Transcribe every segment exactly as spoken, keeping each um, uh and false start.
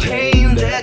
Pain that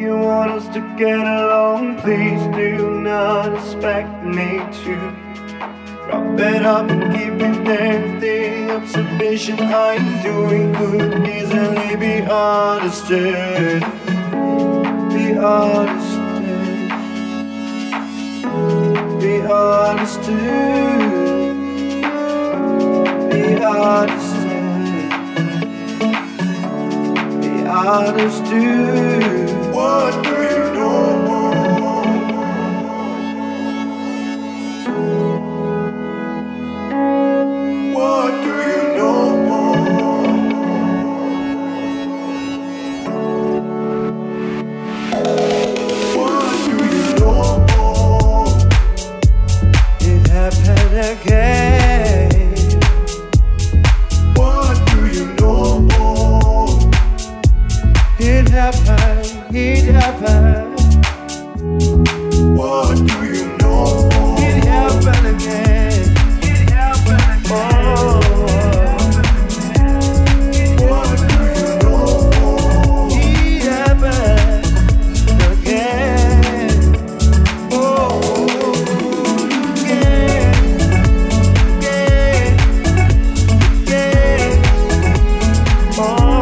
You want us to get along, please do not expect me to wrap it up and keep it there. The observation I'm doing could easily be understood. Be understood. Be understood. Be understood. Be understood. What do you know? What do you know? What do you know? It happened again. What do you know? It happened. It happened. What do you know? It happened again. It happened again. Oh. What do you know? It happened again. Oh, again, again, again. Oh.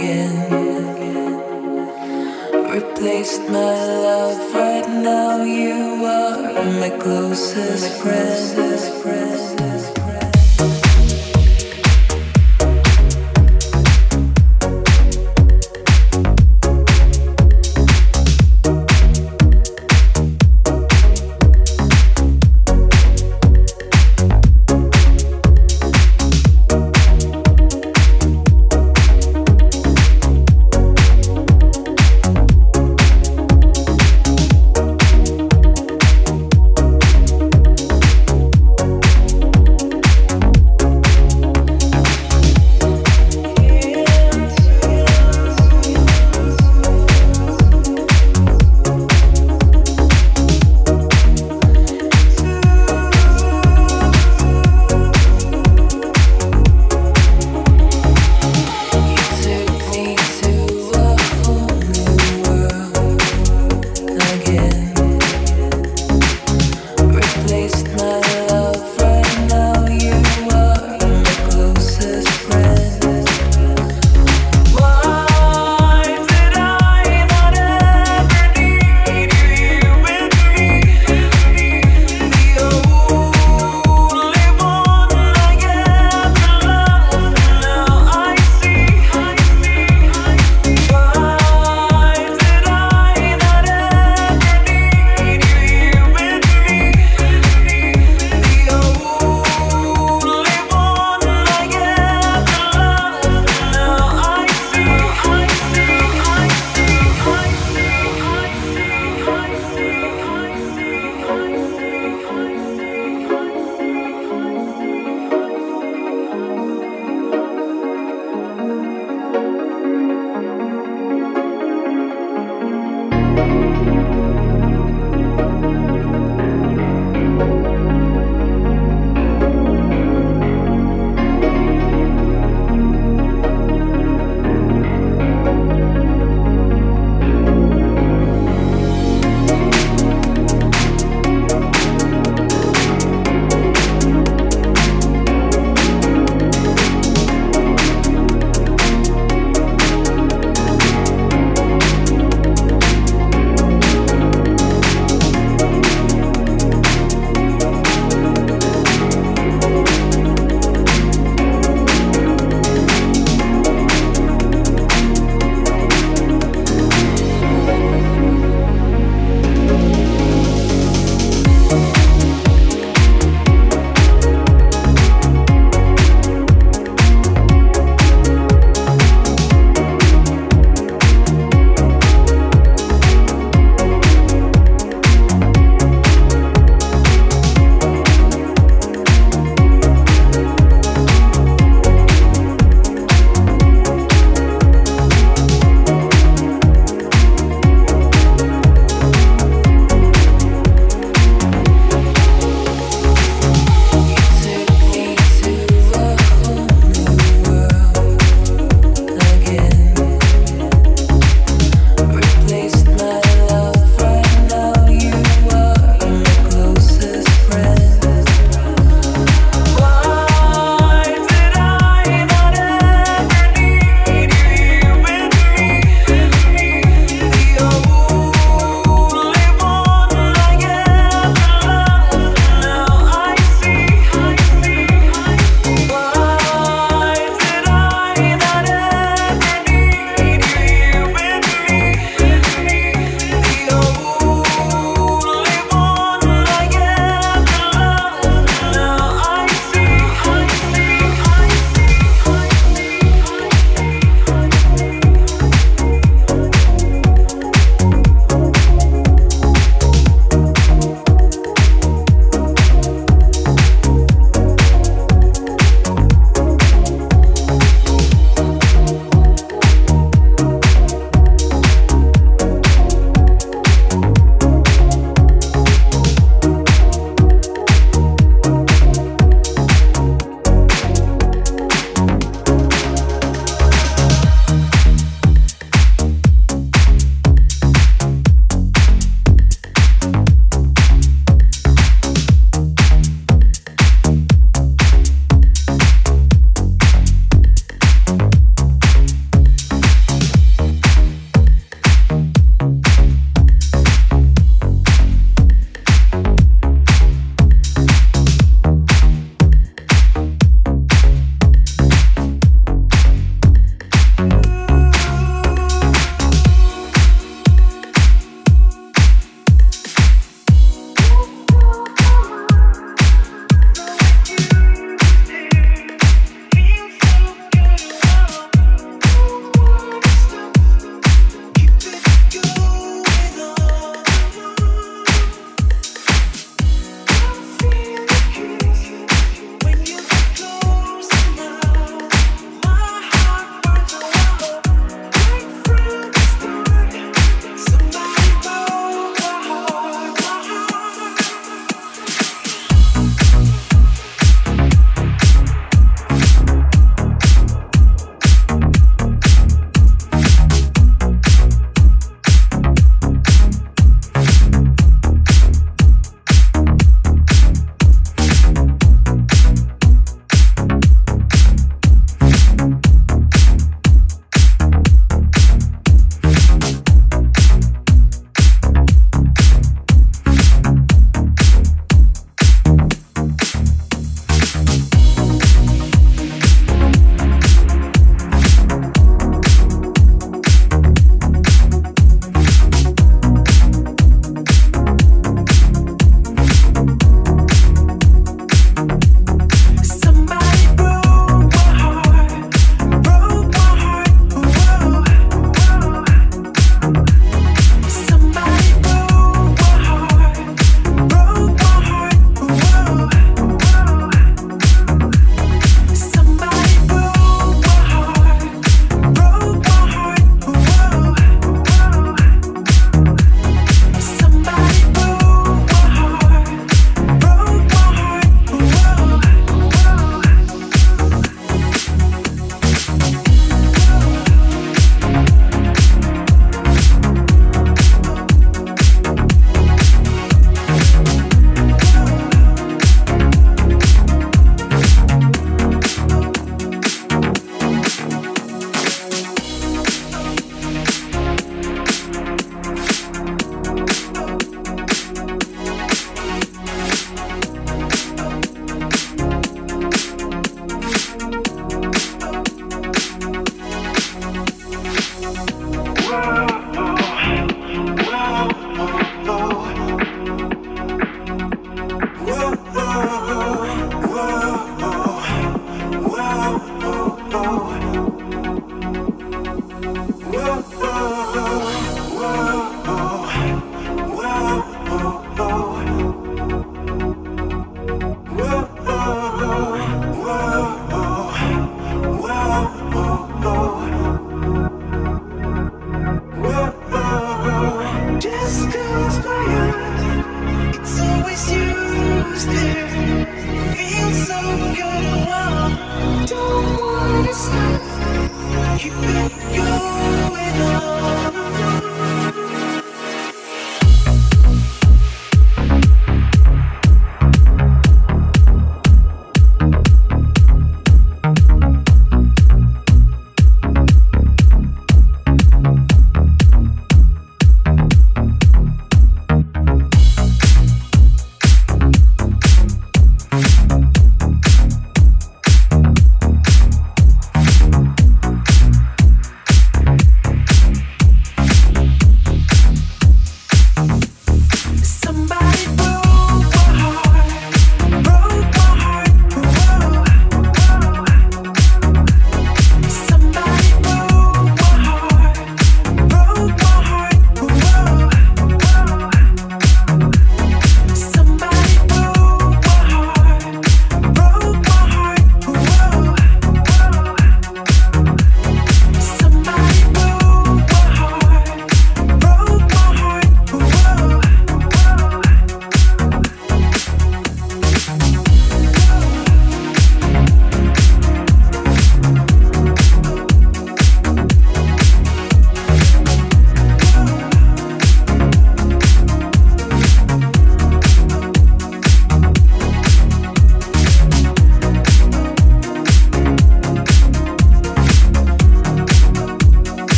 again. Replaced my love right now. You are my closest friend.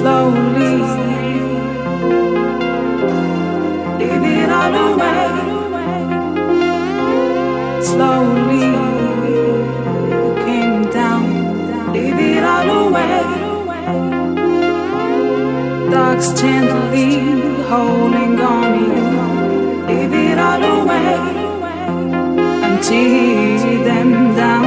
slowly, leave it all away. Slowly came down, leave it all away. Dogs gently holding on you, leave it all away. And tear them down.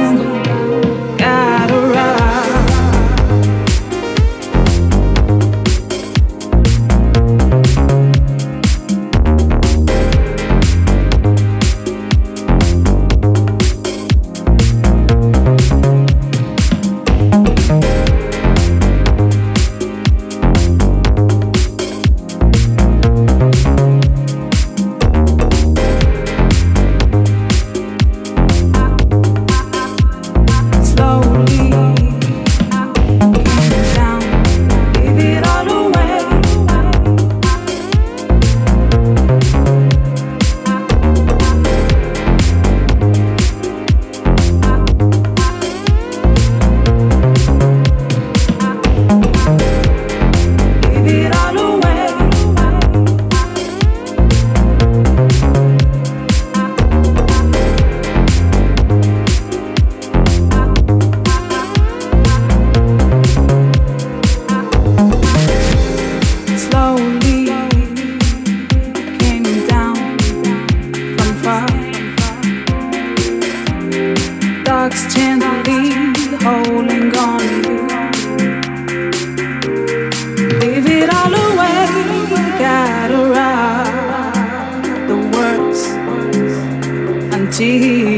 See